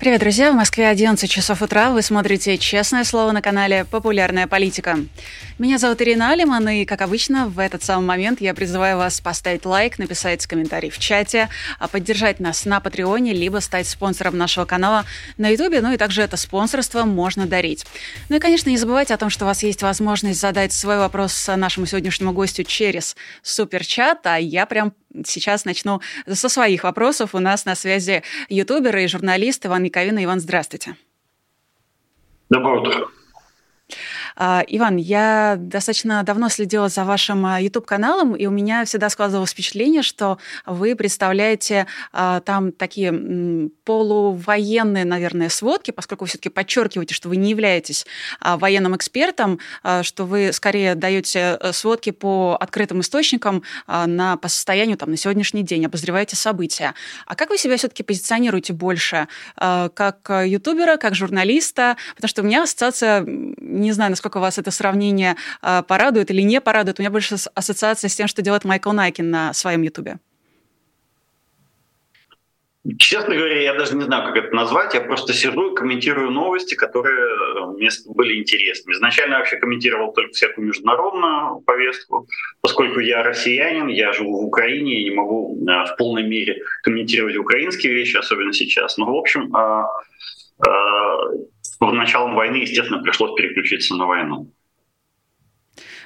Привет, друзья! В Москве 11 часов утра. Вы смотрите «Честное слово» на канале «Популярная политика». Меня зовут Ирина Алиман, и, как обычно, в этот самый момент я призываю вас поставить лайк, написать комментарий в чате, поддержать нас на Патреоне, либо стать спонсором нашего канала на Ютубе, ну и также это спонсорство можно дарить. Ну и, конечно, не забывайте о том, что у вас есть возможность задать свой вопрос нашему сегодняшнему гостю через суперчат, а я прям сейчас начну со своих вопросов. У нас на связи ютуберы и журналист Иван Яковина. Иван, здравствуйте. Доброе утро. Иван, я достаточно давно следила за вашим YouTube-каналом, и у меня всегда складывалось впечатление, что вы представляете там такие полувоенные, наверное, сводки, поскольку вы все-таки подчеркиваете, что вы не являетесь военным экспертом, что вы скорее даете сводки по открытым источникам по состоянию там, на сегодняшний день, обозреваете события. А как вы себя все-таки позиционируете больше? Как ютубера, как журналиста? Потому что у меня ассоциация... Не знаю, насколько вас это сравнение порадует или не порадует. У меня больше ассоциация с тем, что делает Майкл Найкин на своем Ютубе. Честно говоря, я даже не знаю, как это назвать. Я просто сижу и комментирую новости, которые мне были интересны. Изначально я вообще комментировал только всякую международную повестку. Поскольку я россиянин, я живу в Украине, я не могу в полной мере комментировать украинские вещи, особенно сейчас. Но, в общем... Под началом войны, естественно, пришлось переключиться на войну.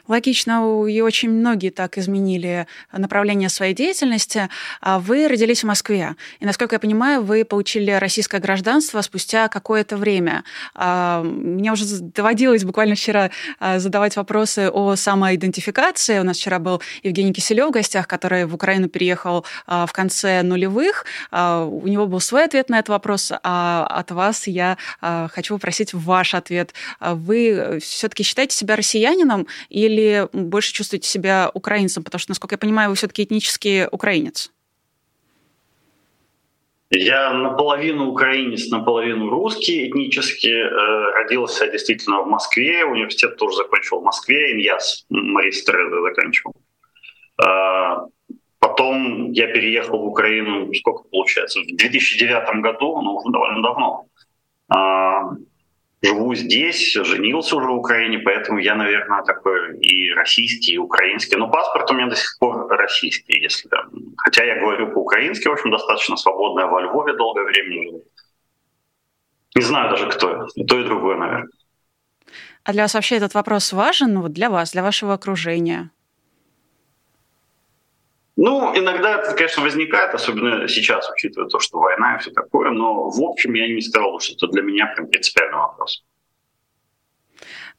Логично, и очень многие так изменили направление своей деятельности. Вы родились в Москве, и, насколько я понимаю, вы получили российское гражданство спустя какое-то время. Мне уже доводилось буквально вчера задавать вопросы о самоидентификации. У нас вчера был Евгений Киселёв в гостях, который в Украину переехал в конце нулевых. У него был свой ответ на этот вопрос, а от вас я хочу попросить ваш ответ. Вы все-таки считаете себя россиянином или больше чувствуете себя украинцем? Потому что, насколько я понимаю, вы все-таки этнически украинец. Я наполовину украинец, наполовину русский этнически. Родился действительно в Москве. Университет тоже закончил в Москве. ИНЯС магистратура заканчивал. Потом я переехал в Украину, сколько получается, в 2009 году, но уже довольно давно. Живу здесь, женился уже в Украине, поэтому я, наверное, такой и российский, и украинский. Но паспорт у меня до сих пор российский, если да. Хотя я говорю по-украински, в общем, достаточно свободно. Во Львове долгое время жил. Не знаю даже, кто я. И то, и другое, наверное. А для вас вообще этот вопрос важен? Ну, вот для вас, для вашего окружения? Ну, иногда это, конечно, возникает, особенно сейчас, учитывая то, что война и все такое, но в общем я не сказал, что это для меня прям принципиальный вопрос.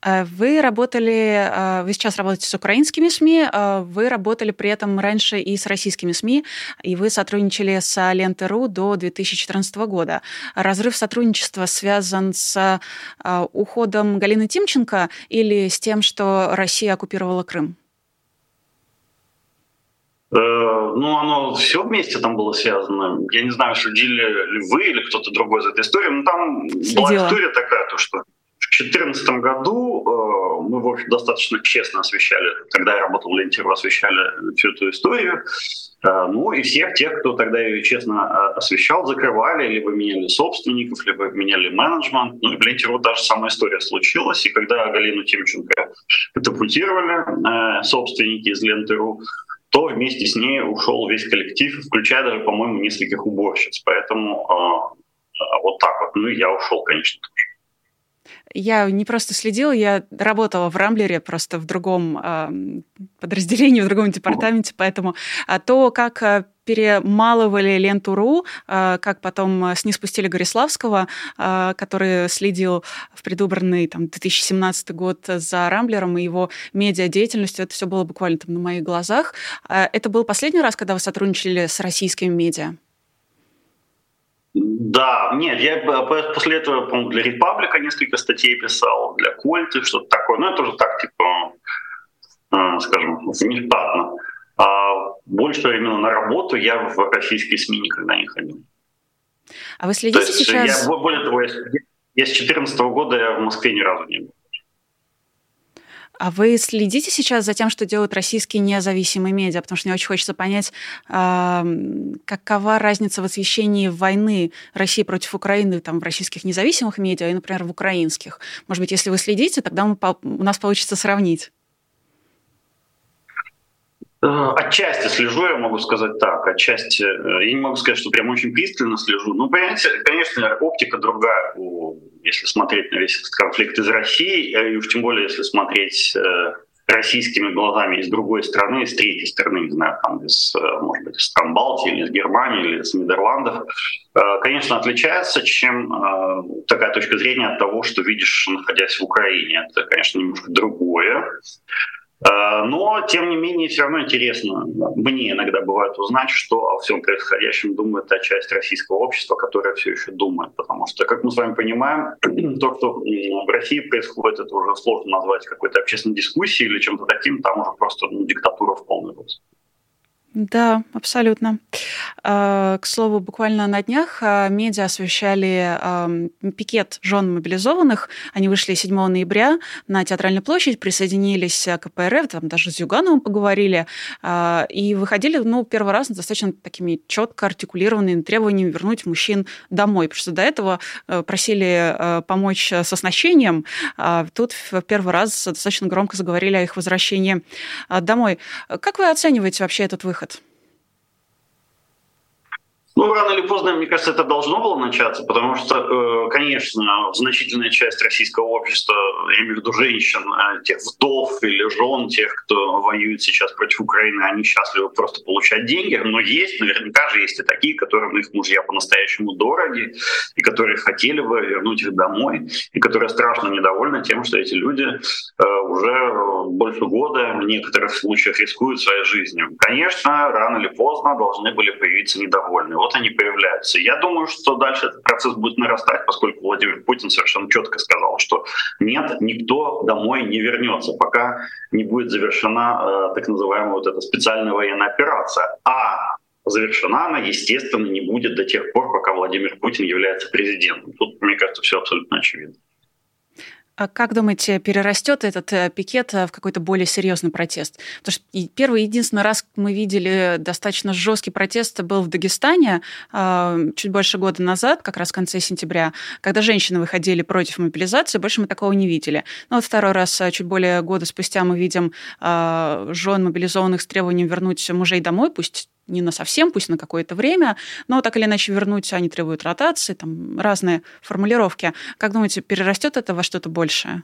Вы сейчас работаете с украинскими СМИ, вы работали при этом раньше и с российскими СМИ, и вы сотрудничали с Лентой.ру до 2014 года. Разрыв сотрудничества связан с уходом Галины Тимченко или с тем, что Россия оккупировала Крым? Ну, оно все вместе там было связано. Я не знаю, следили ли вы или кто-то другой за этой историей, но там была история такая, то, что в 2014 году мы, в общем, достаточно честно освещали, когда я работал в Ленте.ру, освещали всю эту историю. Ну, и всех тех, кто тогда ее честно освещал, закрывали, либо меняли собственников, либо меняли менеджмент. Ну, и в Ленте.ру та же самая история случилась. И когда Галину Тимченко катапультировали собственники из Ленте.ру, то вместе с ней ушел весь коллектив, включая даже, по-моему, нескольких уборщиц. Поэтому вот так вот. Ну и я ушел, конечно, тоже. Я не просто следила, я работала в Рамблере, просто в другом подразделении, в другом департаменте, поэтому то, как перемалывали Ленту.ру, как потом ниспустили Гориславского, который следил в предвыборный 2017 год за Рамблером и его медиадеятельностью, это все было буквально на моих глазах. Это был последний раз, когда вы сотрудничали с российскими медиа? Да, нет, я после этого, по-моему, для «Репаблика» несколько статей писал, для «Кольты», что-то такое. Ну, это уже так, типа, скажем, внештатно. А больше именно на работу я в российские СМИ никогда не ходил. А вы следите сейчас? Я, более того, я Я с 2014 года я в Москве ни разу не был. А вы следите сейчас за тем, что делают российские независимые медиа? Потому что мне очень хочется понять, какова разница в освещении войны России против Украины там, в российских независимых медиа и, например, в украинских. Может быть, если вы следите, тогда у нас получится сравнить. Отчасти слежу, я могу сказать так. Отчасти, я не могу сказать, что прям очень пристально слежу. Ну, понимаете, конечно, оптика другая, если смотреть на весь этот конфликт из России, и уж тем более, если смотреть российскими глазами из другой страны, из третьей страны, не знаю, там, из, может быть, из стран Балтии, или из Германии, или из Нидерландов, конечно, отличается, чем такая точка зрения от того, что видишь, находясь в Украине. Это, конечно, немножко другое. Но, тем не менее, все равно интересно. Мне иногда бывает узнать, что о всем происходящем думает та часть российского общества, которая все еще думает. Потому что, как мы с вами понимаем, то, что в России происходит, это уже сложно назвать какой-то общественной дискуссией или чем-то таким. Там уже просто диктатура в полный рост. Да, абсолютно. К слову, буквально на днях медиа освещали пикет жен мобилизованных. Они вышли 7 ноября на Театральную площадь, присоединились к КПРФ, там даже с Зюгановым поговорили, и выходили, ну, первый раз достаточно такими четко артикулированными требованиями вернуть мужчин домой, потому что до этого просили помочь с оснащением. Тут в первый раз достаточно громко заговорили о их возвращении домой. Как вы оцениваете вообще этот выход? Ну, рано или поздно, мне кажется, это должно было начаться, потому что, конечно, значительная часть российского общества, я имею в виду женщин, тех вдов или жен, тех, кто воюет сейчас против Украины, они счастливы просто получать деньги, но есть, наверняка же есть и такие, которым их мужья по-настоящему дороги, и которые хотели бы вернуть их домой, и которые страшно недовольны тем, что эти люди уже больше года в некоторых случаях рискуют своей жизнью. Конечно, рано или поздно должны были появиться недовольные. Вот они появляются. Я думаю, что дальше этот процесс будет нарастать, поскольку Владимир Путин совершенно четко сказал, что нет, никто домой не вернется, пока не будет завершена так называемая вот эта специальная военная операция. А завершена она, естественно, не будет до тех пор, пока Владимир Путин является президентом. Тут, мне кажется, все абсолютно очевидно. А как думаете, перерастет этот пикет в какой-то более серьезный протест? Потому что первый единственный раз мы видели достаточно жесткий протест был в Дагестане чуть больше года назад, как раз в конце сентября, когда женщины выходили против мобилизации, больше мы такого не видели. Но вот второй раз, чуть более года спустя, мы видим жен мобилизованных с требованием вернуть мужей домой, пусть не на совсем, пусть на какое-то время, но так или иначе вернуться, они требуют ротации, там разные формулировки. Как думаете, перерастет это во что-то большее?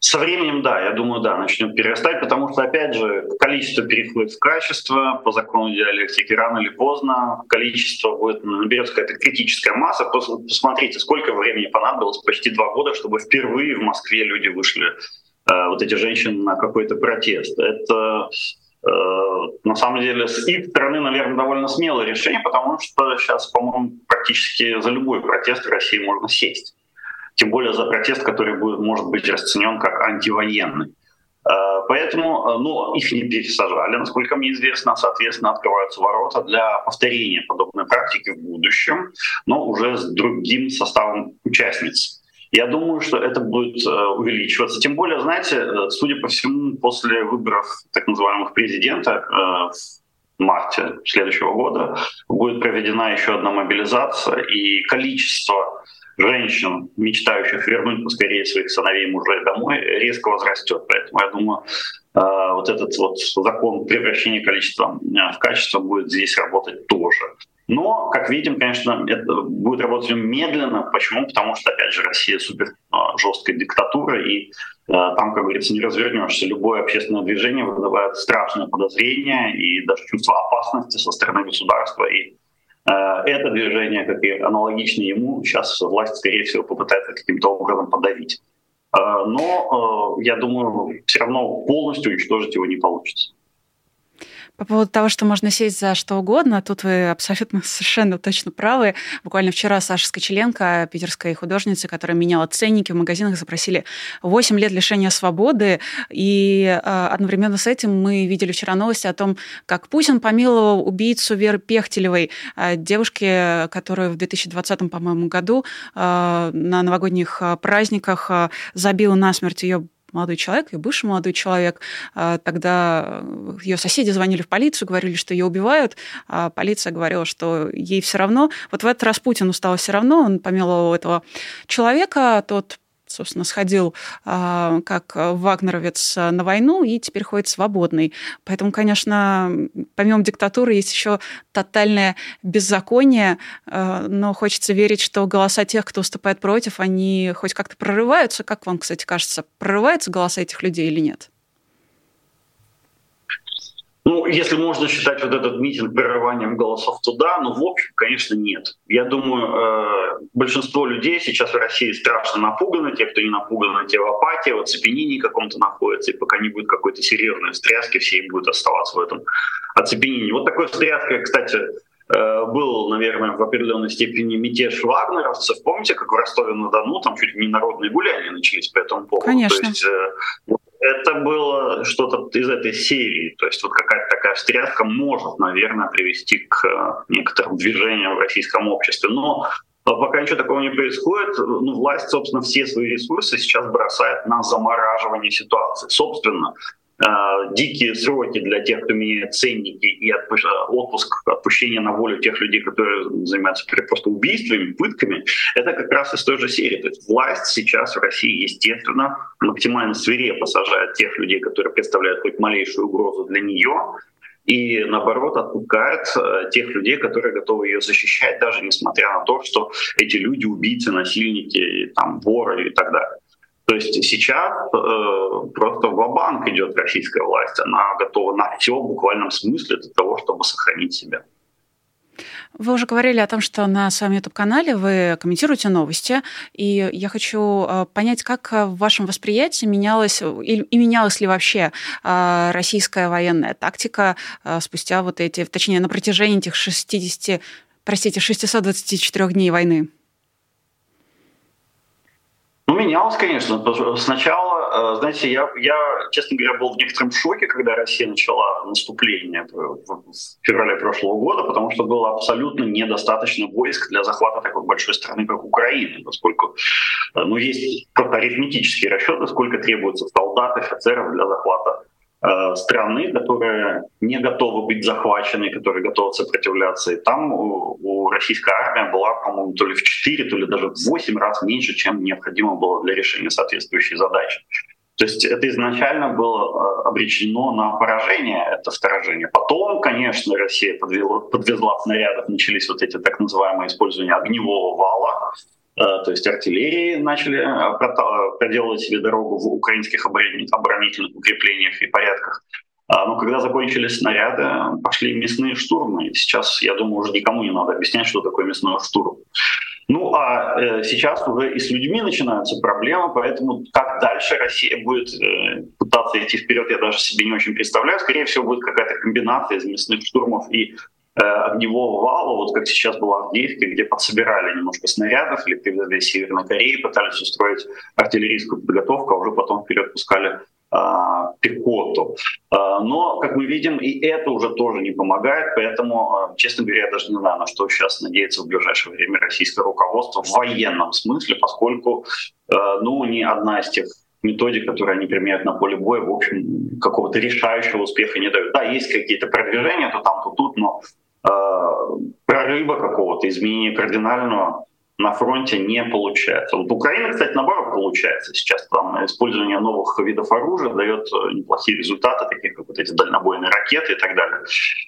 Со временем, да, я думаю, да, начнет перерастать, потому что, опять же, количество переходит в качество, по закону диалектики, рано или поздно количество будет, наберется какая-то критическая масса. Посмотрите, сколько времени понадобилось, почти 2 года, чтобы впервые в Москве люди вышли, вот эти женщины, на какой-то протест. Это... На самом деле, с их стороны, наверное, довольно смелое решение, потому что сейчас, по-моему, практически за любой протест в России можно сесть. Тем более за протест, который будет, может быть расценен как антивоенный. Поэтому, ну, их не пересажали, насколько мне известно, соответственно, открываются ворота для повторения подобной практики в будущем, но уже с другим составом участниц. Я думаю, что это будет увеличиваться. Тем более, знаете, судя по всему, после выборов так называемых президента в марте следующего года будет проведена еще одна мобилизация, и количество женщин, мечтающих вернуть поскорее своих сыновей и мужей домой, резко возрастет. Поэтому, я думаю, вот этот вот закон превращения количества в качество будет здесь работать тоже. Но, как видим, конечно, это будет работать медленно. Почему? Потому что, опять же, Россия супер жесткая диктатура, и там, как говорится, не развернешься. Любое общественное движение вызывает страшное подозрение и даже чувство опасности со стороны государства. И это движение, как и аналогично ему, сейчас власть, скорее всего, попытается каким-то образом подавить. Но, я думаю, все равно полностью уничтожить его не получится. По поводу того, что можно сесть за что угодно, тут вы абсолютно совершенно точно правы. Буквально вчера Саша Скочеленко, питерская художница, которая меняла ценники в магазинах, запросили 8 лет лишения свободы. И одновременно с этим мы видели вчера новости о том, как Путин помиловал убийцу Веры Пехтелевой, девушки, которую в 2020, по-моему, году на новогодних праздниках забил насмерть ее молодой человек, ее бывший молодой человек. Тогда ее соседи звонили в полицию, говорили, что ее убивают, а полиция говорила, что ей все равно. Вот в этот раз Путину стало все равно, он помиловал этого человека, тот, собственно, сходил как вагнеровец на войну и теперь ходит свободный. Поэтому, конечно, помимо диктатуры есть еще тотальное беззаконие, но хочется верить, что голоса тех, кто выступает против, они хоть как-то прорываются. Как вам, кстати, кажется, прорываются голоса этих людей или нет? Ну, если можно считать вот этот митинг прерыванием голосов, то да, но в общем, конечно, нет. Я думаю, большинство людей сейчас в России страшно напуганы, те, кто не напуганы, те в апатии, в оцепенении каком-то находятся, и пока не будет какой-то серьезной встряски, все будут оставаться в этом оцепенении. Вот такой встряской, кстати, был, наверное, в определенной степени мятеж вагнеровцев. Помните, как в Ростове-на-Дону там чуть ли не народные гуляния начались по этому поводу? Конечно. То есть, это было что-то из этой серии. То есть вот какая-то такая встряска может, наверное, привести к некоторым движениям в российском обществе. Но пока ничего такого не происходит, ну, власть, собственно, все свои ресурсы сейчас бросает на замораживание ситуации. Собственно, дикие сроки для тех, кто меняет ценники, и отпущение на волю тех людей, которые занимаются просто убийствами, пытками, это как раз из той же серии. То есть власть сейчас в России, естественно, максимально свирепо сажает тех людей, которые представляют хоть малейшую угрозу для нее, и, наоборот, отпускает тех людей, которые готовы ее защищать, даже несмотря на то, что эти люди убийцы, насильники, там, воры и так далее. То есть сейчас просто ва-банк идет российская власть. Она готова на все в буквальном смысле для того, чтобы сохранить себя. Вы уже говорили о том, что на своем YouTube-канале вы комментируете новости, и я хочу понять, как в вашем восприятии менялась и менялась ли вообще российская военная тактика спустя вот эти, точнее, на протяжении этих 624 дней войны? Ну, менялось, конечно. Сначала, знаете, я, честно говоря, был в некотором шоке, когда Россия начала наступление в феврале прошлого года, потому что было абсолютно недостаточно войск для захвата такой большой страны, как Украина, поскольку есть просто арифметические расчеты, сколько требуется солдат, офицеров для захвата страны, которые не готовы быть захвачены, которые готовы сопротивляться. И там у российской армии была, по-моему, то ли в 4, то ли даже в 8 раз меньше, чем необходимо было для решения соответствующей задачи. То есть это изначально было обречено на поражение, это вторжение. Потом, конечно, Россия подвезла снарядов, начались вот эти так называемые использования огневого вала, то есть артиллерии начали проделывать себе дорогу в украинских оборонительных укреплениях и порядках. Но когда закончились снаряды, пошли мясные штурмы. Сейчас, я думаю, уже никому не надо объяснять, что такое мясной штурм. Ну а сейчас уже и с людьми начинаются проблемы, поэтому как дальше Россия будет пытаться идти вперед, я даже себе не очень представляю. Скорее всего, будет какая-то комбинация из мясных штурмов и огневого вала, вот как сейчас была Авдеевка, где подсобирали немножко снарядов, или привезли из Северной Кореи, пытались устроить артиллерийскую подготовку, а уже потом вперед пускали пехоту. Но, как мы видим, и это уже тоже не помогает, поэтому, честно говоря, я даже не знаю, на что сейчас надеется в ближайшее время российское руководство в военном смысле, поскольку ни одна из тех методик, которые они применяют на поле боя, в общем, какого-то решающего успеха не дают. Да, есть какие-то продвижения, то там, то тут, но прорыва какого-то, изменения кардинального на фронте не получается. Вот Украина, кстати, наоборот, получается сейчас. Там использование новых видов оружия дает неплохие результаты, такие как вот эти дальнобойные ракеты и так далее.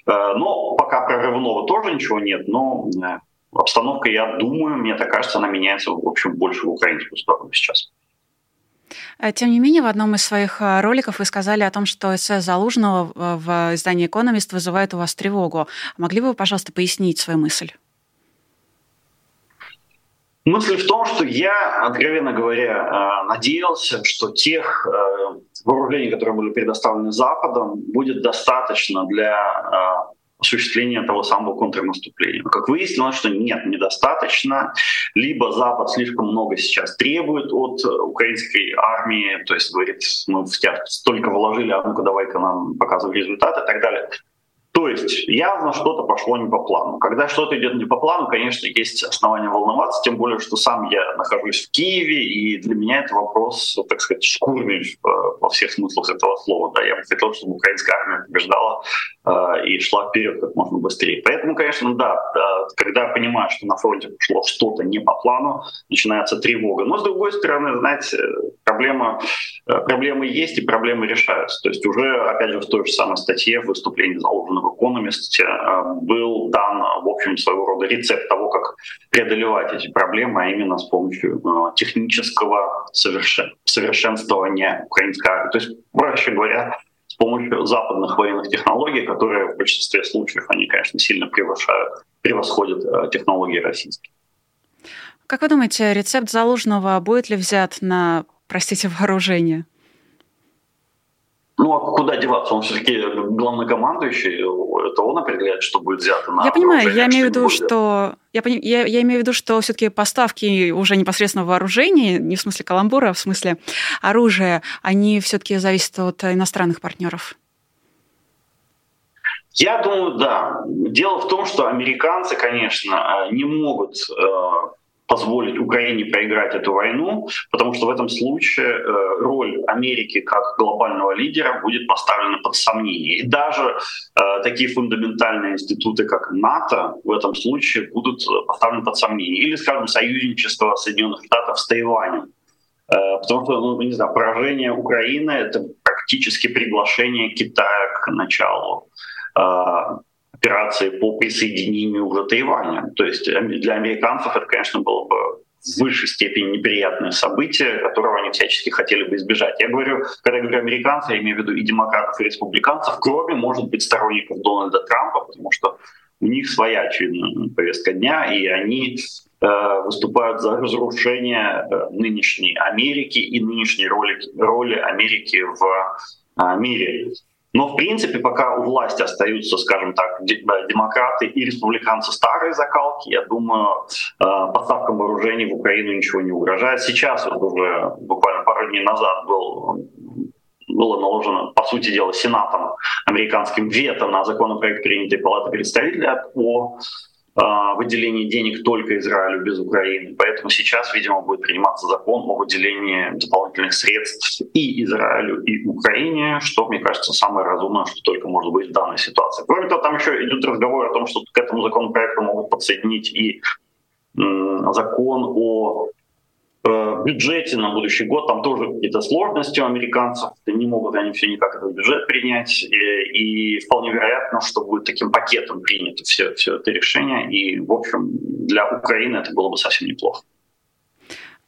Но пока прорывного тоже ничего нет, но обстановка, я думаю, мне так кажется, она меняется, в общем, больше в украинскую сторону сейчас. Тем не менее, в одном из своих роликов вы сказали о том, что эссе Залужного в издании «Экономист» вызывает у вас тревогу. Могли бы вы, пожалуйста, пояснить свою мысль? Мысль в том, что я, откровенно говоря, надеялся, что тех вооружений, которые были предоставлены Западом, будет достаточно для осуществления того самого контрнаступления. Но, как выяснилось, что нет, недостаточно. Либо Запад слишком много сейчас требует от украинской армии, то есть говорит, мы в тебя столько вложили, а ну-ка давай-ка нам показывай результаты и так далее. То есть явно что-то пошло не по плану. Когда что-то идет не по плану, конечно, есть основания волноваться, тем более, что сам я нахожусь в Киеве, и для меня это вопрос, так сказать, шкурный во всех смыслах этого слова. Да, я бы хотел, чтобы украинская армия побеждала и шла вперед как можно быстрее. Поэтому, конечно, да, когда понимаешь, что на фронте пошло что-то не по плану, начинается тревога. Но, с другой стороны, знаете, проблемы есть и проблемы решаются. То есть уже, опять же, в той же самой статье в выступлении Залужного «Экономист» был дан, в общем, своего рода рецепт того, как преодолевать эти проблемы, а именно с помощью технического совершенствования украинской армии. То есть, проще говоря, с помощью западных военных технологий, которые в большинстве случаев, они, конечно, сильно превосходят технологии российские. Как вы думаете, рецепт Залужного будет ли взят на, простите, вооружение? Ну, а куда деваться? Он все-таки главнокомандующий, это он определяет, что будет взято на Я имею в виду, что все-таки поставки уже непосредственно вооружений, не в смысле каламбура, а в смысле оружия, они все-таки зависят от иностранных партнеров. Я думаю, да. Дело в том, что американцы, конечно, не могут позволить Украине проиграть эту войну, потому что в этом случае роль Америки как глобального лидера будет поставлена под сомнение. И даже такие фундаментальные институты, как НАТО, в этом случае будут поставлены под сомнение. Или, скажем, союзничество Соединенных Штатов с Тайванем. Потому что, не знаю, поражение Украины — это практически приглашение Китая к началу операции по присоединению уже Тайваня. То есть для американцев это, конечно, было бы в высшей степени неприятное событие, которого они всячески хотели бы избежать. Когда я говорю американцы, я имею в виду и демократов, и республиканцев, кроме, может быть, сторонников Дональда Трампа, потому что у них своя очевидная повестка дня, и они выступают за разрушение нынешней Америки и нынешней роли Америки в мире. Но, в принципе, пока у власти остаются, скажем так, демократы и республиканцы старой закалки, я думаю, поставкам вооружений в Украину ничего не угрожает. Сейчас, вот уже буквально пару дней назад, было наложено, по сути дела, Сенатом американским вето на законопроект, принятый Палатой представителей, о выделении денег только Израилю без Украины. Поэтому сейчас, видимо, будет приниматься закон о выделении дополнительных средств и Израилю, и Украине, что, мне кажется, самое разумное, что только может быть в данной ситуации. Кроме того, там еще идет разговор о том, что к этому законопроекту могут подсоединить и закон о бюджете на будущий год. Там тоже какие-то сложности у американцев, не могут они все никак этот бюджет принять, и вполне вероятно, что будет таким пакетом принято все это решение, и, в общем, для Украины это было бы совсем неплохо.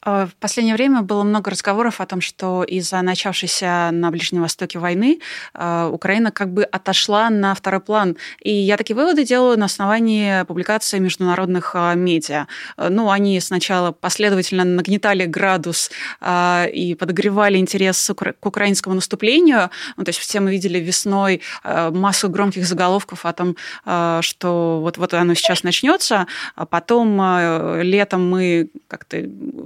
В последнее время было много разговоров о том, что из-за начавшейся на Ближнем Востоке войны Украина как бы отошла на второй план. И я такие выводы делаю на основании публикаций международных медиа. Ну, они сначала последовательно нагнетали градус и подогревали интерес к украинскому наступлению. Ну, то есть все мы видели весной массу громких заголовков о том, что вот оно сейчас начнется, а потом летом мы как-то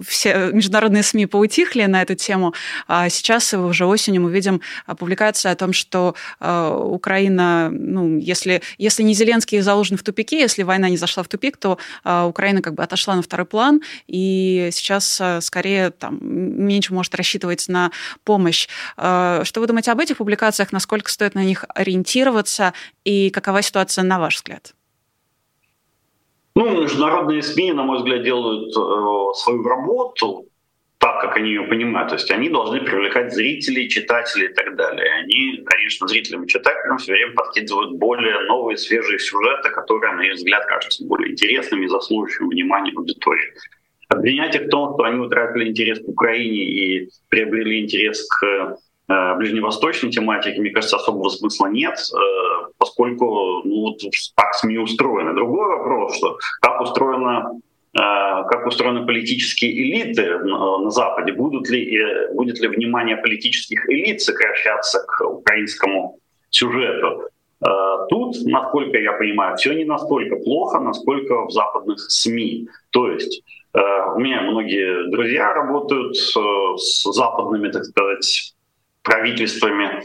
все международные СМИ поутихли на эту тему. А сейчас уже осенью мы видим публикации о том, что Украина, ну, если не Зеленский заложен в тупике, если война не зашла в тупик, то Украина как бы отошла на второй план, и сейчас скорее там, меньше может рассчитывать на помощь. Что вы думаете об этих публикациях? Насколько стоит на них ориентироваться? И какова ситуация, на ваш взгляд? Ну, международные СМИ, на мой взгляд, делают свою работу так, как они ее понимают. То есть они должны привлекать зрителей, читателей и так далее. Они, конечно, зрителям и читателям все время подкидывают более новые, свежие сюжеты, которые, на их взгляд, кажутся более интересными и заслуживающими внимания аудитории. Обвинять их в том, что они утратили интерес к Украине и приобрели интерес к ближневосточной тематике, мне кажется, особого смысла нет, поскольку так СМИ устроены. Другой вопрос, что как устроена как устроены политические элиты на Западе, будет ли внимание политических элит сокращаться к украинскому сюжету. Тут, насколько я понимаю, все не настолько плохо, насколько в западных СМИ. То есть у меня многие друзья работают с западными, так сказать, правительствами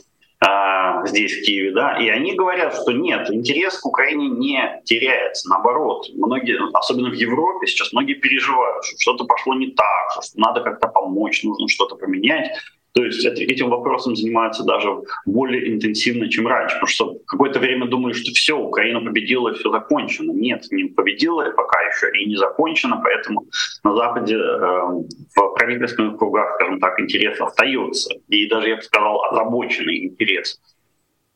здесь, в Киеве, да, и они говорят, что нет, интерес к Украине не теряется, наоборот. Многие, особенно в Европе сейчас, многие переживают, что что-то пошло не так, что надо как-то помочь, нужно что-то поменять. То есть этим вопросом занимаются даже более интенсивно, чем раньше, потому что какое-то время думали, что все, Украина победила, все закончено. Нет, не победила пока еще и не закончено, поэтому на Западе в правительственных кругах, скажем так, интерес остается, и даже, я бы сказал, озабоченный интерес.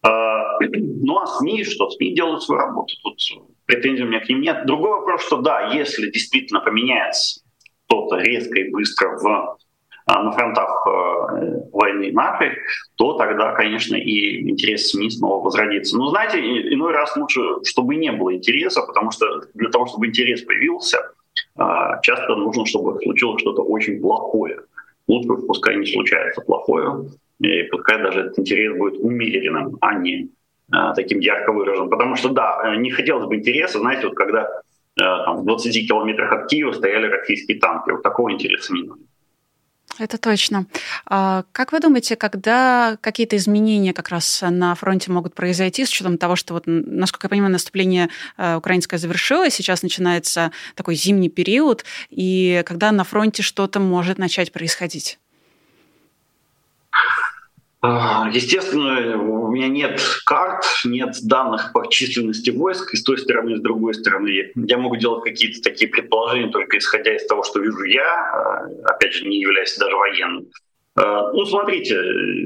Ну а СМИ, что СМИ делают свою работу, тут претензий у меня к ним нет. Другой вопрос, что да, если действительно поменяется что-то резко и быстро на фронтах войны нафиг, то тогда, конечно, и интерес СМИ снова возродится. Но знаете, иной раз лучше, чтобы не было интереса, потому что для того, чтобы интерес появился, часто нужно, чтобы случилось что-то очень плохое. Лучше пускай не случается плохое, и пускай даже этот интерес будет умеренным, а не таким ярко выраженным. Потому что, да, не хотелось бы интереса, знаете, вот когда там, в 20 километрах от Киева стояли российские танки, вот такого интереса не нужно. Это точно. Как вы думаете, когда какие-то изменения как раз на фронте могут произойти, с учетом того, что, вот, насколько я понимаю, наступление украинское завершилось, сейчас начинается такой зимний период, и когда на фронте что-то может начать происходить? Естественно, у меня нет карт, нет данных по численности войск и с той стороны, и с другой стороны. Я могу делать какие-то такие предположения, только исходя из того, что вижу я, опять же, не являясь даже военным. Ну, смотрите,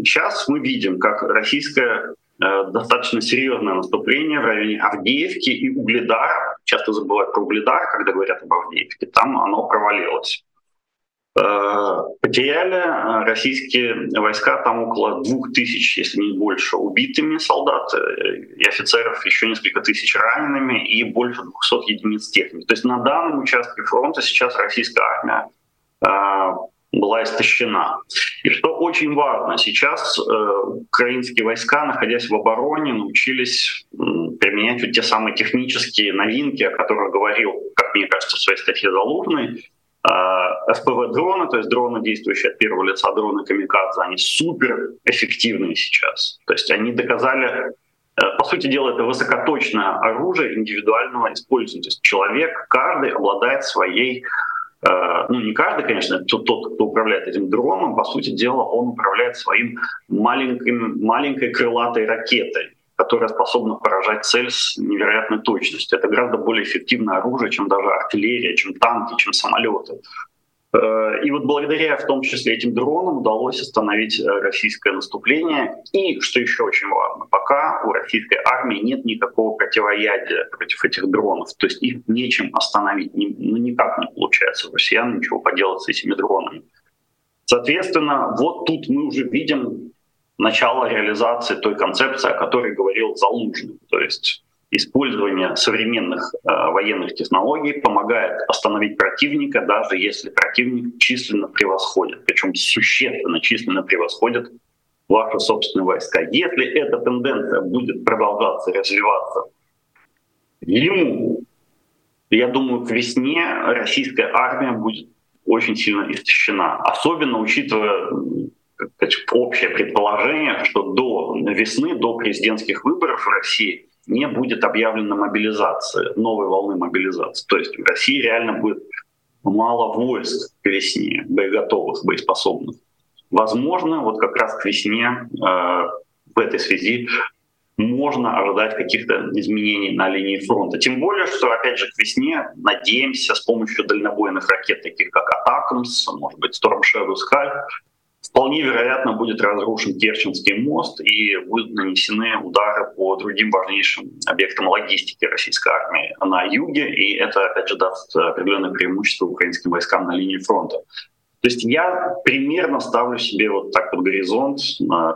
сейчас мы видим, как российское достаточно серьезное наступление в районе Авдеевки и Угледара, часто забывают про Угледар, когда говорят об Авдеевке, там оно провалилось. Потеряли российские войска там около 2000, если не больше, убитыми солдат и офицеров, еще несколько тысяч ранеными и больше 200 единиц техники. То есть на данном участке фронта сейчас российская армия была истощена. И что очень важно, сейчас украинские войска, находясь в обороне, научились применять вот те самые технические новинки, о которых говорил, как мне кажется, в своей статье Залужный, СПВ-дроны, то есть дроны, действующие от первого лица, дроны камикадзе, они суперэффективные сейчас. То есть они доказали, по сути дела, это высокоточное оружие индивидуального использования. То есть человек, каждый обладает своей, ну не каждый, конечно, тот, кто управляет этим дроном, по сути дела, он управляет своим маленькой крылатой ракетой, которая способна поражать цель с невероятной точностью. Это гораздо более эффективное оружие, чем даже артиллерия, чем танки, чем самолеты. И вот благодаря в том числе этим дронам удалось остановить российское наступление. И, что еще очень важно, пока у российской армии нет никакого противоядия против этих дронов. То есть их нечем остановить. Ну, никак не получается у россиян ничего поделать с этими дронами. Соответственно, вот тут мы уже видим начало реализации той концепции, о которой говорил Залужный. То есть использование современных военных технологий помогает остановить противника, даже если противник численно превосходит, причем существенно численно превосходит ваши собственные войска. Если эта тенденция будет продолжаться, развиваться, я думаю, к весне российская армия будет очень сильно истощена, особенно учитывая общее предположение, что до весны, до президентских выборов в России не будет объявлена мобилизация, новой волны мобилизации. То есть в России реально будет мало войск к весне, боеготовых, боеспособных. Возможно, вот как раз к весне в этой связи можно ожидать каких-то изменений на линии фронта. Тем более, что, опять же, к весне, надеемся, с помощью дальнобойных ракет, таких как «Атакамс», может быть, «Storm Shadow Sky», вполне вероятно, будет разрушен Керченский мост и будут нанесены удары по другим важнейшим объектам логистики российской армии на юге, и это, опять же, даст определенное преимущество украинским войскам на линии фронта. То есть я примерно ставлю себе вот так вот горизонт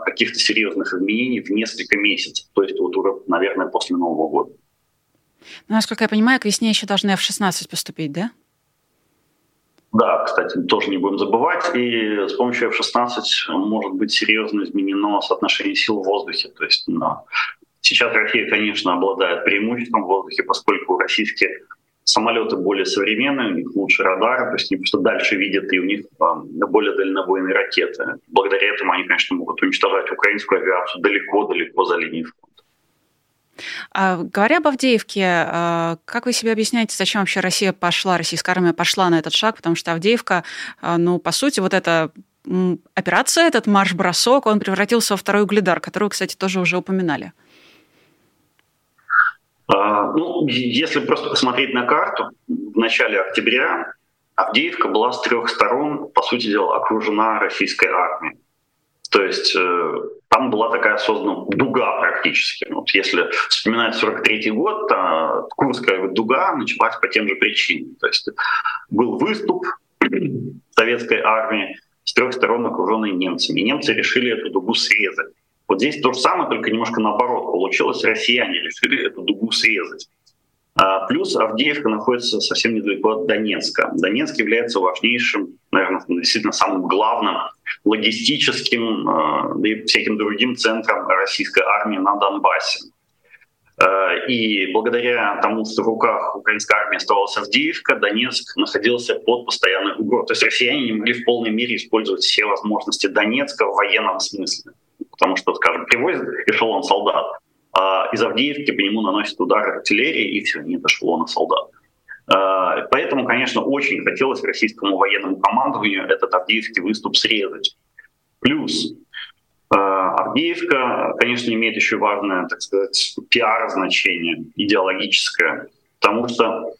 каких-то серьезных изменений в несколько месяцев, то есть вот уже, наверное, после Нового года. Насколько я понимаю, к весне еще должны F-16 поступить, да? Да, кстати, тоже не будем забывать. И с помощью F-16 может быть серьезно изменено соотношение сил в воздухе. То есть сейчас Россия, конечно, обладает преимуществом в воздухе, поскольку российские самолеты более современные, у них лучше радары, то есть они просто дальше видят, и у них более дальнобойные ракеты. Благодаря этому они, конечно, могут уничтожать украинскую авиацию далеко-далеко за линией фронта. Говоря об Авдеевке, как вы себе объясняете, зачем вообще российская армия пошла на этот шаг? Потому что Авдеевка, по сути, вот эта операция, этот марш-бросок, он превратился во второй Угледар, который, кстати, тоже уже упоминали. Если просто посмотреть на карту, в начале октября Авдеевка была с трех сторон, по сути дела, окружена российской армией. То есть там была такая создана дуга практически. Вот если вспоминать 43-й год, то Курская дуга началась по тем же причинам. То есть был выступ советской армии с трех сторон, окруженной немцами. И немцы решили эту дугу срезать. Вот здесь то же самое, только немножко наоборот получилось. Россияне решили эту дугу срезать. Плюс Авдеевка находится совсем недалеко от Донецка. Донецк является важнейшим, наверное, действительно самым главным логистическим, да и всяким другим центром российской армии на Донбассе. И благодаря тому, что в руках украинской армии оставалась Авдеевка, Донецк находился под постоянной угрозой. То есть россияне не могли в полной мере использовать все возможности Донецка в военном смысле. Потому что, скажем, привозит эшелон солдат, а из Авдеевки по нему наносят удар артиллерии, и все, нет эшелона солдат. Поэтому, конечно, очень хотелось российскому военному командованию этот авдеевский выступ срезать. Плюс Авдеевка, конечно, имеет еще важное, так сказать, пиар-значение, идеологическое, потому что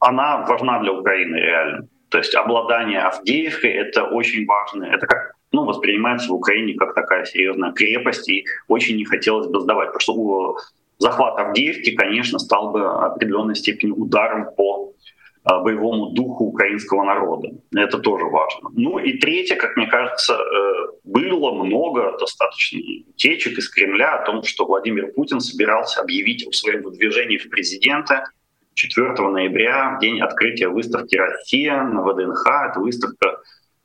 она важна для Украины реально. То есть обладание Авдеевкой — это очень важно, это как воспринимается в Украине как такая серьезная крепость, и очень не хотелось бы сдавать, потому что захват Авдеевки, конечно, стал бы в определенной степени ударом по боевому духу украинского народа. Это тоже важно. И третье, как мне кажется, было много достаточно утечек из Кремля о том, что Владимир Путин собирался объявить о своем выдвижении в президенты 4 ноября, в день открытия выставки «Россия» на ВДНХ. Эта выставка,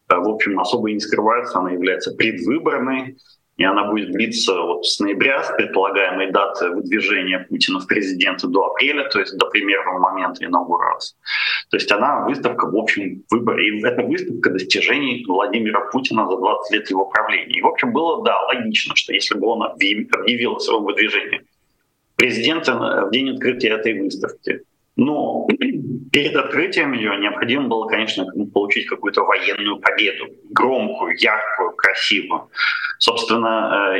в общем, особо и не скрывается, она является предвыборной, и она будет длиться с ноября, с предполагаемой даты выдвижения Путина в президенты до апреля, то есть до примерного момента инаугурации. То есть она выставка, в общем, выбора. И это выставка достижений Владимира Путина за 20 лет его правления. И, в общем, было, логично, что если бы он объявил о своем выдвижении президента в день открытия этой выставки, но перед открытием ее необходимо было, конечно, получить какую-то военную победу. Громкую, яркую, красивую. Собственно,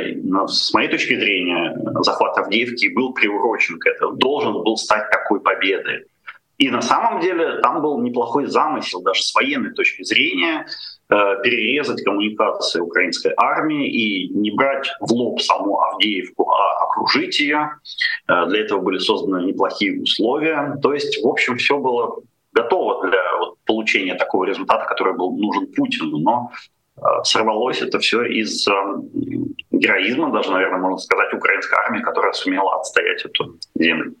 с моей точки зрения, захват Авдеевки был приурочен к этому. Должен был стать такой победой. И на самом деле там был неплохой замысел, даже с военной точки зрения, перерезать коммуникации украинской армии и не брать в лоб саму Авдеевку, а окружить ее. Для этого были созданы неплохие условия. То есть, в общем, все было готово для получения такого результата, который был нужен Путину. Но сорвалось это все из героизма, даже, наверное, можно сказать, украинской армии, которая сумела отстоять эту землю.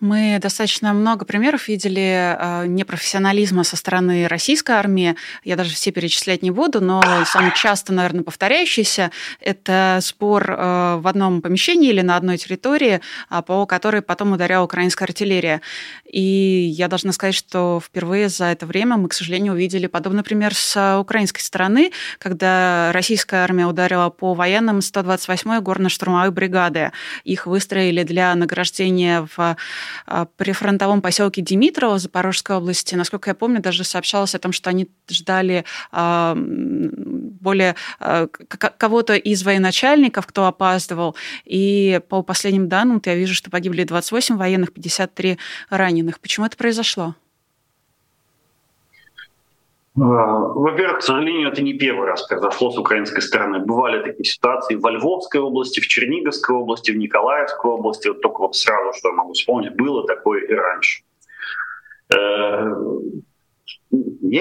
Мы достаточно много примеров видели непрофессионализма со стороны российской армии. Я даже все перечислять не буду, но самый часто, наверное, повторяющийся – это спор в одном помещении или на одной территории, по которой потом ударяла украинская артиллерия. И я должна сказать, что впервые за это время мы, к сожалению, увидели подобный пример с украинской стороны, когда российская армия ударила по военным 128-й горно-штурмовой бригады. Их выстроили для награждения в прифронтовом поселке Димитрово Запорожской области. Насколько я помню, даже сообщалось о том, что они ждали более кого-то из военачальников, кто опаздывал. И по последним данным я вижу, что погибли 28 военных, 53 раненых. Почему это произошло? Во-первых, к сожалению, это не первый раз произошло с украинской стороны. Бывали такие ситуации во Львовской области, в Черниговской области, в Николаевской области. Только сразу, что я могу вспомнить, было такое и раньше. Я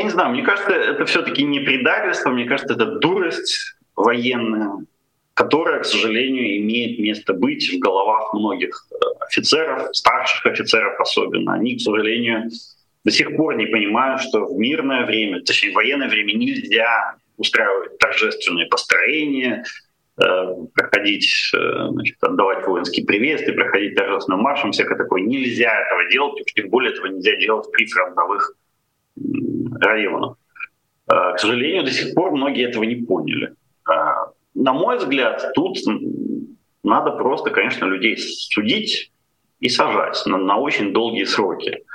не знаю, мне кажется, это все-таки не предательство, мне кажется, это дурость военная, которая, к сожалению, имеет место быть в головах многих офицеров, старших офицеров особенно. Они, к сожалению, до сих пор не понимают, что в мирное время, точнее в военное время нельзя устраивать торжественные построения, проходить, значит, отдавать воинские приветствия, проходить торжественным маршем, всякое такое. Нельзя этого делать, тем более этого нельзя делать при фронтовых районах. К сожалению, до сих пор многие этого не поняли. На мой взгляд, тут надо просто, конечно, людей судить и сажать на очень долгие сроки.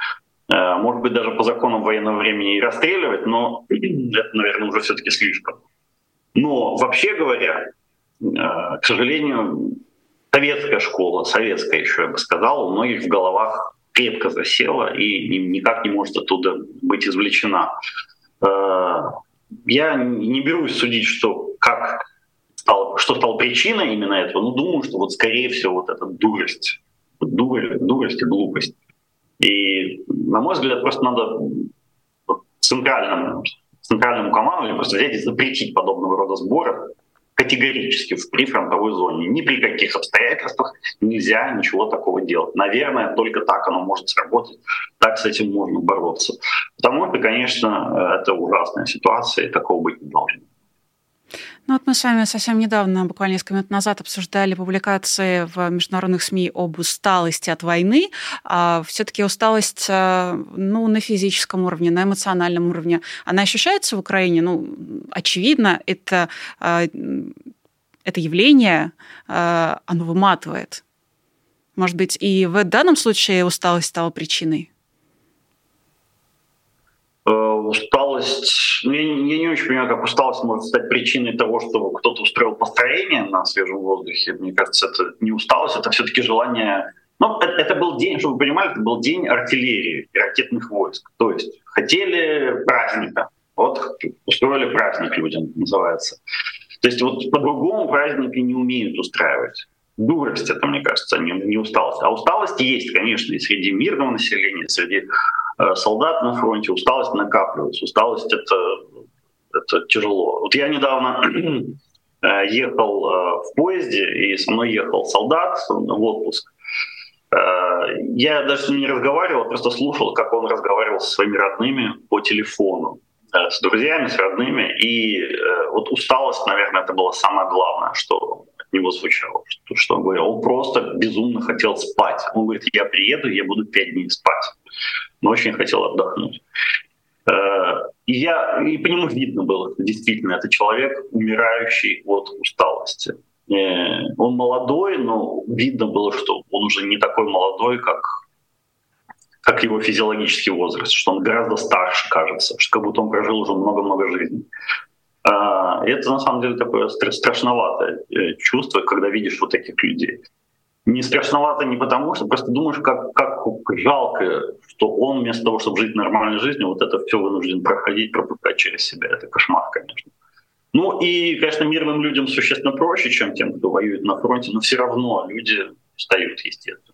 Может быть, даже по законам военного времени и расстреливать, но это, наверное, уже все-таки слишком. Но вообще говоря, к сожалению, советская школа, советская еще, я бы сказал, у многих в головах крепко засела и никак не может оттуда быть извлечена. Я не берусь судить, что стало причиной именно этого, но думаю, что вот скорее всего вот эта дурость и глупость. И, на мой взгляд, просто надо центральному командованию просто взять и запретить подобного рода сборы категорически в прифронтовой зоне. Ни при каких обстоятельствах нельзя ничего такого делать. Наверное, только так оно может сработать, так с этим можно бороться. Потому что, конечно, это ужасная ситуация, и такого быть не должно. Ну вот мы с вами совсем недавно, буквально несколько минут назад, обсуждали публикации в международных СМИ об усталости от войны. Все-таки усталость на физическом уровне, на эмоциональном уровне, она ощущается в Украине? Очевидно, это явление, оно выматывает. Может быть, и в данном случае усталость стала причиной? Усталость... Я не очень понимаю, как усталость может стать причиной того, что кто-то устроил построение на свежем воздухе. Мне кажется, это не усталость, это все-таки желание... Это был день, чтобы вы понимали, это был день артиллерии и ракетных войск. То есть хотели праздника. Вот устроили праздник людям, называется. То есть вот по-другому праздники не умеют устраивать. Дурость это, мне кажется, не усталость. А усталость есть, конечно, и среди мирного населения, и среди... солдат на фронте, усталость накапливается. Усталость — это тяжело. Вот я недавно ехал в поезде, и со мной ехал солдат в отпуск. Я даже с ним не разговаривал, просто слушал, как он разговаривал со своими родными по телефону, с друзьями, с родными. И вот усталость, наверное, это было самое главное, что от него звучало. Что он говорил? Он просто безумно хотел спать. Он говорит, я приеду, я буду 5 дней спать. Но очень хотел отдохнуть. И по нему видно было, что действительно это человек, умирающий от усталости. Он молодой, но видно было, что он уже не такой молодой, как его физиологический возраст, что он гораздо старше, кажется, что как будто он прожил уже много-много жизней. Это на самом деле такое страшноватое чувство, когда видишь вот таких людей. Не страшновато не потому, что просто думаешь, как жалко, что он вместо того, чтобы жить нормальной жизнью, вот это все вынужден пропускать через себя. Это кошмар, конечно. И, конечно, мирным людям существенно проще, чем тем, кто воюет на фронте, но все равно люди устают, естественно.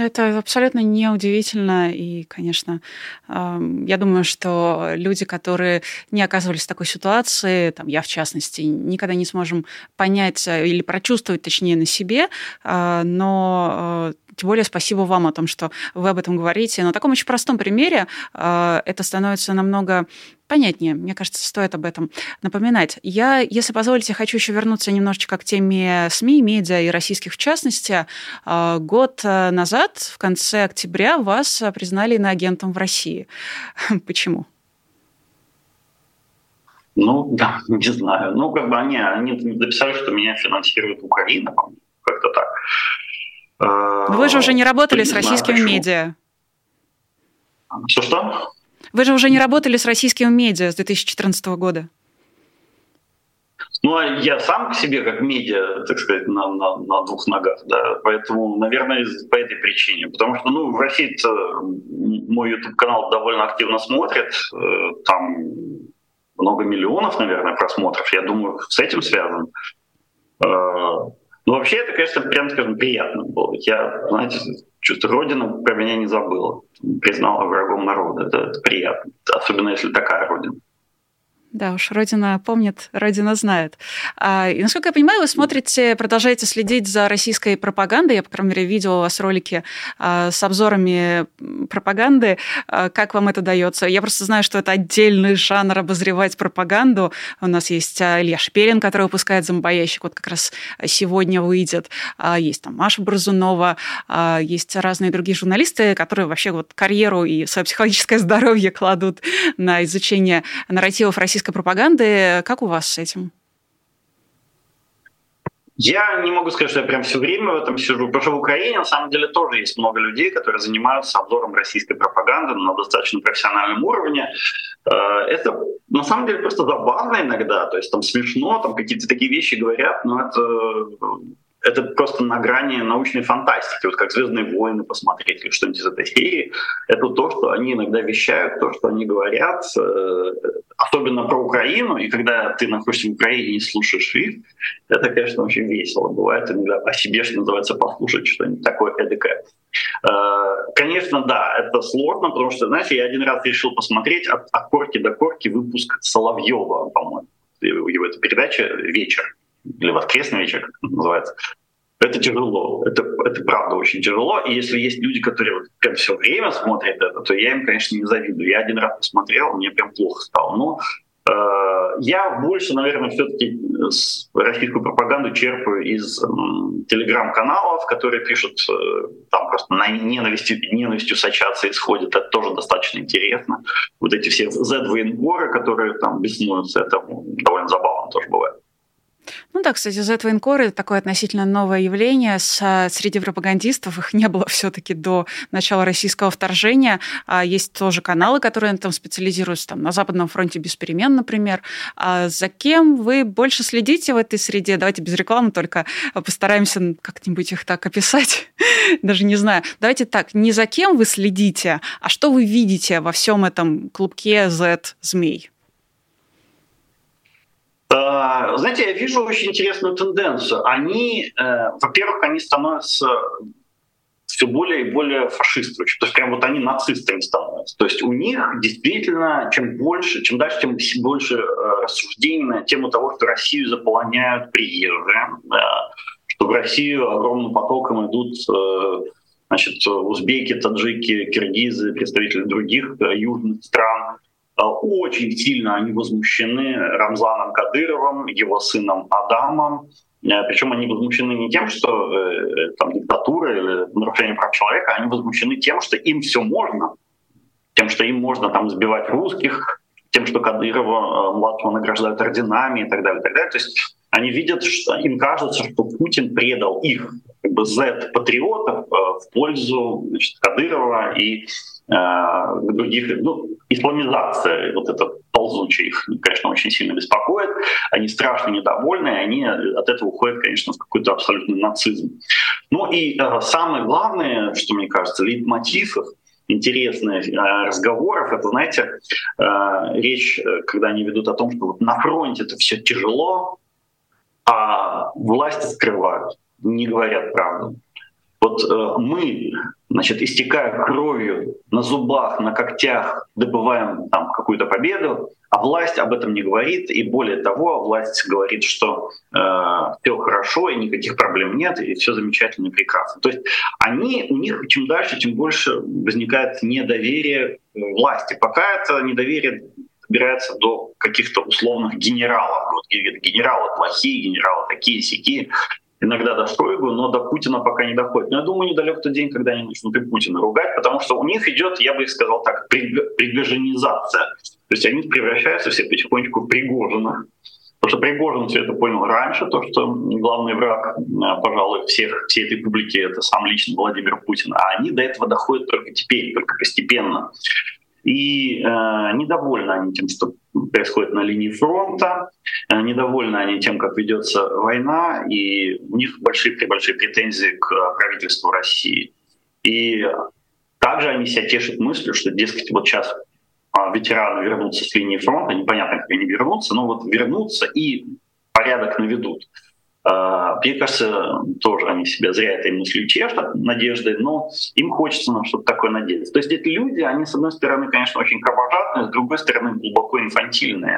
Это абсолютно неудивительно. И, конечно, я думаю, что люди, которые не оказывались в такой ситуации, я в частности, никогда не сможем понять или прочувствовать, точнее, на себе. Но тем более спасибо вам о том, что вы об этом говорите. На таком очень простом примере это становится намного... понятнее, мне кажется, стоит об этом напоминать. Я, если позволите, хочу еще вернуться немножечко к теме СМИ, медиа и российских в частности. Год назад, в конце октября, вас признали иноагентом в России. Почему? Не знаю. Они написали, что меня финансирует Украина, по-моему, как-то так. Но вы же уже не работали с российскими медиа. Что? Вы же уже не работали с российскими медиа с 2014 года. Я сам к себе как медиа, так сказать, на двух ногах, да, поэтому, наверное, по этой причине. Потому что, в России мой YouTube-канал довольно активно смотрит, там много миллионов, наверное, просмотров, я думаю, с этим связано. Вообще это, конечно, прям, скажем, приятно было. Я, чувство Родина про меня не забыла, признала врагом народа. Это приятно, особенно если такая Родина. Да уж, Родина помнит, Родина знает. И, насколько я понимаю, вы смотрите, продолжаете следить за российской пропагандой. Я, по крайней мере, видела у вас ролики с обзорами пропаганды. Как вам это дается? Я просто знаю, что это отдельный жанр — обозревать пропаганду. У нас есть Илья Шперин, который выпускает «Зомбоящик», вот как раз сегодня выйдет. Есть там Маша Борзунова, есть разные другие журналисты, которые вообще вот карьеру и свое психологическое здоровье кладут на изучение нарративов российской пропаганды. Как у вас с этим? Я не могу сказать, что я прям все время в этом сижу, потому что в Украине на самом деле тоже есть много людей, которые занимаются обзором российской пропаганды на достаточно профессиональном уровне. Это на самом деле просто забавно иногда, то есть там смешно, там какие-то такие вещи говорят, но это просто на грани научной фантастики, вот как «Звездные войны» посмотреть или что-нибудь из этой серии. Это то, что они иногда вещают, то, что они говорят, особенно про Украину. И когда ты находишься в Украине и слушаешь их, это, конечно, очень весело. Бывает иногда по себе, что называется, послушать что-нибудь такое эдакое. Конечно, да, это сложно, потому что, знаете, я один раз решил посмотреть от корки до корки выпуск Соловьёва, по-моему. Его эта передача «Вечер» или «Воскресный вечер», как это называется. Это тяжело, это правда очень тяжело. И если есть люди, которые прям все время смотрят это, то я им, конечно, не завидую. Я один раз посмотрел, мне прям плохо стало. Но я больше, наверное, все-таки российскую пропаганду черпаю из телеграм-каналов, которые пишут, там просто ненавистью сочатся и сходят. Это тоже достаточно интересно. Вот эти все Z-военкоры, которые там беснуются, это довольно забавно тоже бывает. Ну да, кстати, Z-военкоры — это такое относительно новое явление среди пропагандистов. Их не было все-таки до начала российского вторжения. Есть тоже каналы, которые там специализируются там, на Западном фронте без перемен, например. За кем вы больше следите в этой среде? Давайте без рекламы только постараемся как-нибудь их так описать. Даже не знаю. Давайте так, не за кем вы следите, а что вы видите во всем этом клубке Z-змей? Знаете, я вижу очень интересную тенденцию. Они, во-первых, они становятся все более и более фашистами. То есть прям вот они нацистами становятся. То есть у них действительно чем дальше, тем больше рассуждений на тему того, что Россию заполоняют приезжие, что в Россию огромным потоком идут узбеки, таджики, киргизы, представители других южных стран. Очень сильно они возмущены Рамзаном Кадыровым, его сыном Адамом. Причем они возмущены не тем, что там диктатура или нарушение прав человека, они возмущены тем, что им все можно, тем, что им можно там сбивать русских, тем, что Кадырова младшего награждают орденами и так далее, и так далее. То есть они видят, что им кажется, что Путин предал их, как бы Z-патриотов, в пользу Кадырова и других, исламизация, вот эта ползучая, их, конечно, очень сильно беспокоит. Они страшно недовольны, и они от этого уходят, конечно, в какой-то абсолютный нацизм. Ну и самое главное, что, мне кажется, лейтмотив интересных разговоров, это, знаете, речь, когда они ведут о том, что вот на фронте это все тяжело, а власти скрывают, не говорят правду. Вот мы, истекая кровью на зубах, на когтях, добываем там какую-то победу, а власть об этом не говорит. И более того, власть говорит, что все хорошо, и никаких проблем нет, и все замечательно и прекрасно. То есть у них чем дальше, тем больше возникает недоверие власти. Пока это недоверие добирается до каких-то условных генералов. Вот генералы плохие, генералы такие-сякие. Иногда до Шойгу, но до Путина пока не доходит. Но я думаю, недалек тот день, когда они начнут и Путина ругать, потому что у них идет, я бы сказал так, пригожинизация. То есть они превращаются все потихонечку в Пригожина. Потому что Пригожин все это понял раньше, то, что главный враг, пожалуй, всей этой публики — это сам лично Владимир Путин. А они до этого доходят только теперь, только постепенно. И недовольны они тем, что происходит на линии фронта, недовольны они тем, как ведется война, и у них большие претензии к правительству России. И также они себя тешат мыслью, что, дескать, вот сейчас ветераны вернутся с линии фронта, непонятно, как они вернутся, но вот вернутся и порядок наведут. Мне кажется, тоже они себя зря этой мыслью чешут, надежды, но им хочется на что-то такое надеяться. То есть эти люди, они, с одной стороны, конечно, очень кровожадные, с другой стороны, глубоко инфантильные.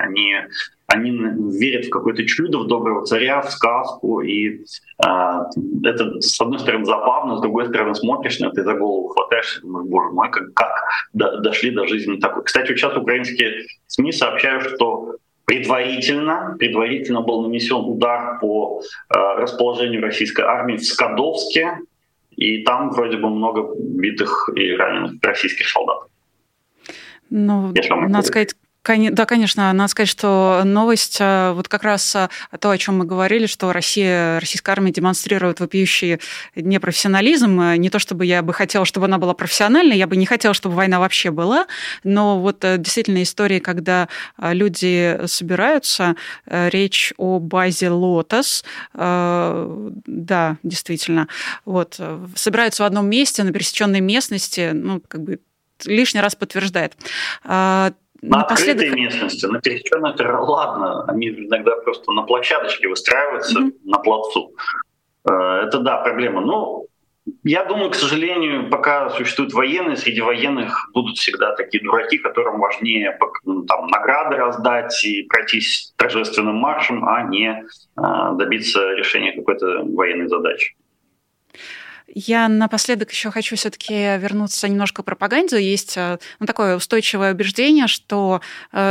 Они верят в какое-то чудо, в доброго царя, в сказку. И это, с одной стороны, забавно, с другой стороны, смотришь на это и за голову хватаешься, думаешь, боже мой, как дошли до жизни такой. Кстати, сейчас украинские СМИ сообщают, что предварительно был нанесен удар по расположению российской армии в Скадовске, и там вроде бы много битых и раненых российских солдат. Ну, надо сказать, да, конечно, надо сказать, что новость, вот как раз то, о чем мы говорили, что российская армия демонстрирует вопиющий непрофессионализм. Не то, чтобы я бы хотела, чтобы она была профессиональной, я бы не хотела, чтобы война вообще была, но вот действительно истории, когда люди собираются, речь о базе «Лотос», да, действительно, вот, собираются в одном месте, на пересеченной местности, ну, как бы лишний раз подтверждает. На открытой местности, на пересечённой, ладно, они иногда просто на площадочке выстраиваются, на плацу. Это, да, проблема. Но я думаю, к сожалению, пока существуют военные, среди военных будут всегда такие дураки, которым важнее там награды раздать и пройтись торжественным маршем, а не добиться решения какой-то военной задачи. Я напоследок еще хочу все-таки вернуться немножко к пропаганде. Есть такое устойчивое убеждение, что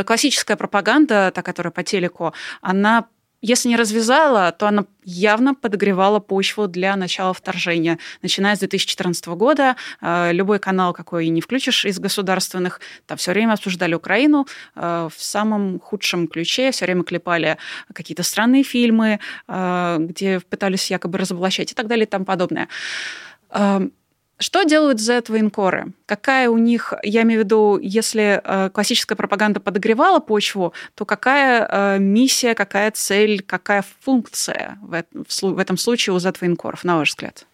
классическая пропаганда, та, которая по телеку, она, если не развязала, то она явно подогревала почву для начала вторжения. Начиная с 2014 года, любой канал, какой не включишь из государственных, там все время обсуждали Украину в самом худшем ключе, все время клепали какие-то странные фильмы, где пытались якобы разоблачать и так далее и тому подобное. Что делают зэт-военкоры? Какая у них, я имею в виду, если классическая пропаганда подогревала почву, то какая миссия, какая цель, какая функция в этом случае у зэт-военкоров, на ваш взгляд?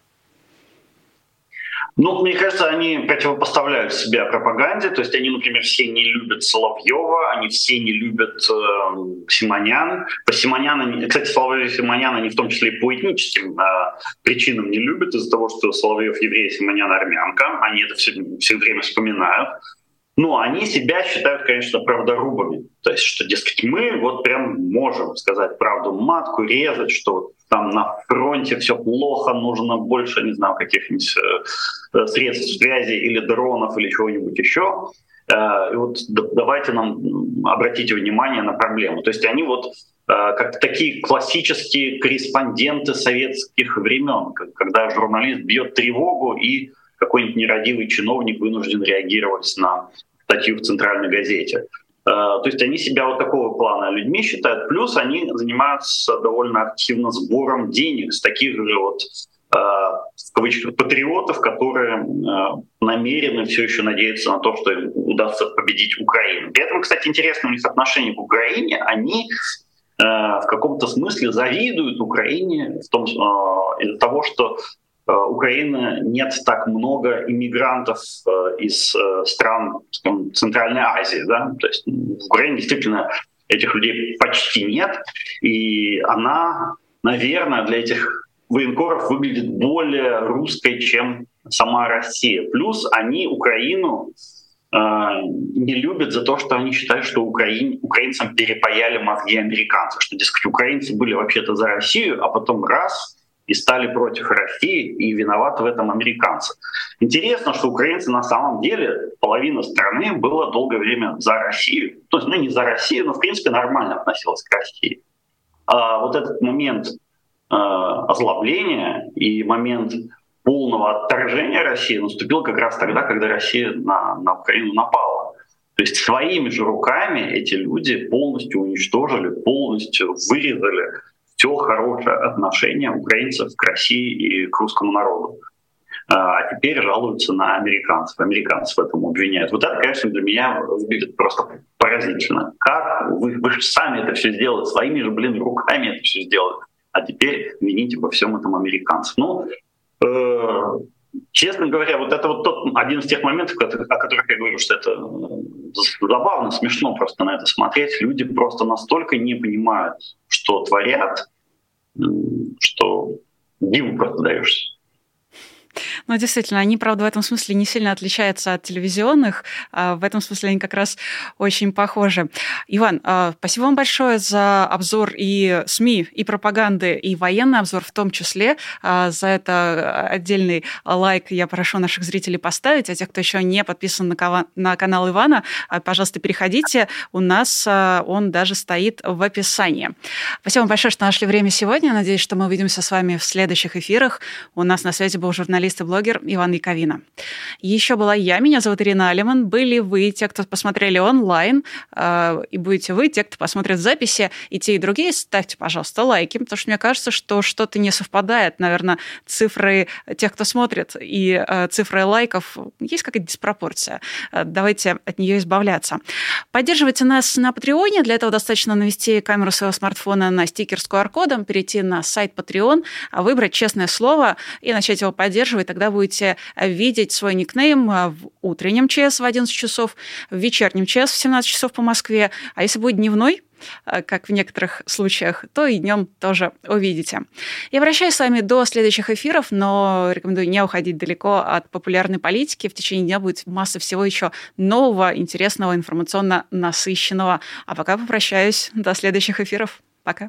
Ну, мне кажется, они противопоставляют себя пропаганде. То есть они, например, все не любят Соловьёва, они все не любят Симоньян. Кстати, Соловьёва и Симоньяна они в том числе и по этническим причинам не любят, из-за того, что Соловьёв еврей, Симоньян армянка. Они это все время вспоминают. Но они себя считают, конечно, правдорубами. То есть, что, дескать, мы вот прям можем сказать правду матку, резать, что там на фронте все плохо, нужно больше, не знаю, каких-нибудь средств связи или дронов или чего-нибудь еще. И вот давайте нам обратите внимание на проблему. То есть они вот как такие классические корреспонденты советских времен, когда журналист бьет тревогу и какой-нибудь нерадивый чиновник вынужден реагировать на статью в центральной газете. То есть они себя вот такого плана людьми считают. Плюс они занимаются довольно активно сбором денег с таких же вот, в кавычках, патриотов, которые намерены все еще надеяться на то, что им удастся победить Украину. При этом, кстати, интересно у них отношение к Украине. Они в каком-то смысле завидуют Украине в том, из-за того, что Украины нет так много иммигрантов из стран Центральной Азии. Да? То есть в Украине действительно этих людей почти нет. И она, наверное, для этих военкоров выглядит более русской, чем сама Россия. Плюс они Украину не любят за то, что они считают, что украинцам перепаяли мозги американцев. Что, дескать, украинцы были вообще-то за Россию, а потом раз — и стали против России, и виноваты в этом американцы. Интересно, что украинцы на самом деле, половина страны была долгое время за Россию. То есть, ну не за Россию, но в принципе нормально относилась к России. А вот этот момент озлобления и момент полного отторжения России наступил как раз тогда, когда Россия на Украину напала. То есть своими же руками эти люди полностью уничтожили, полностью вырезали все хорошее отношение украинцев к России и к русскому народу. А теперь жалуются на американцев. Американцев в этом обвиняют. Вот это, конечно, для меня выглядит просто поразительно. Как? Вы же сами это все сделали, своими же, руками это все сделали. А теперь вините во всем этом американцев. Ну, честно говоря, вот это вот один из тех моментов, о которых я говорю, что это забавно, смешно просто на это смотреть. Люди просто настолько не понимают, что творят, что диву просто даешься. Ну, действительно, они, правда, в этом смысле не сильно отличаются от телевизионных. В этом смысле они как раз очень похожи. Иван, спасибо вам большое за обзор и СМИ, и пропаганды, и военный обзор в том числе. За это отдельный лайк я прошу наших зрителей поставить. А тех, кто еще не подписан на канал Ивана, пожалуйста, переходите. У нас он даже стоит в описании. Спасибо вам большое, что нашли время сегодня. Надеюсь, что мы увидимся с вами в следующих эфирах. У нас на связи был журналист и блогер Иван Яковина. Еще была я, меня зовут Ирина Алиман. Были вы, те, кто посмотрели онлайн, и будете вы, те, кто посмотрит записи, и те, и другие. Ставьте, пожалуйста, лайки, потому что мне кажется, что что-то не совпадает. Наверное, цифры тех, кто смотрит, и цифры лайков. Есть какая-то диспропорция. Давайте от нее избавляться. Поддерживайте нас на Патреоне. Для этого достаточно навести камеру своего смартфона на стикер с QR-кодом, перейти на сайт Patreon, выбрать «Честное слово» и начать его поддерживать. Вы тогда будете видеть свой никнейм в утреннем ЧС в 11 часов, в вечернем ЧС в 17 часов по Москве. А если будет дневной, как в некоторых случаях, то и днем тоже увидите. Я прощаюсь с вами до следующих эфиров, но рекомендую не уходить далеко от популярной политики. В течение дня будет масса всего еще нового, интересного, информационно насыщенного. А пока попрощаюсь. До следующих эфиров. Пока.